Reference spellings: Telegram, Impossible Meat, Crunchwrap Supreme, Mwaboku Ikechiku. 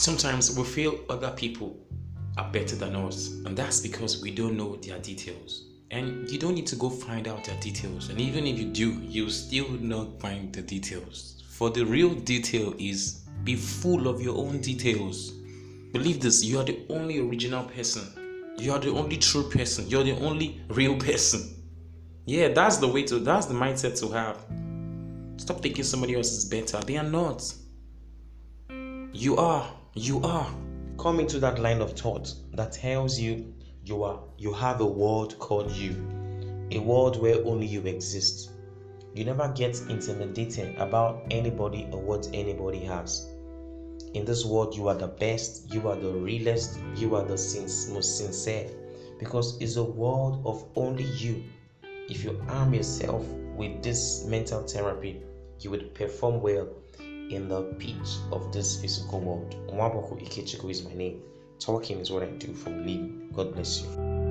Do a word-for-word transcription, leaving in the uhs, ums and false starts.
sometimes we feel other people are better than us, and that's because we don't know their details. And you don't need to go find out their details, and even if you do, you'll still not find the details. For the real detail is, be full of your own details. Believe this, you are the only original person. You are the only true person. You're the only real person. Yeah, that's the way to, that's the mindset to have. Stop thinking somebody else is better. They are not. You are. You are. Come into that line of thought that tells you you are. You have a world called you. A world where only you exist. You never get intimidated about anybody or what anybody has. In this world, you are the best, you are the realest, you are the sin- most sincere, because it's a world of only you. If you arm yourself with this mental therapy, you would perform well in the pitch of this physical world. Mwaboku Ikechiku is my name. Talking is what I do for a living. God bless you.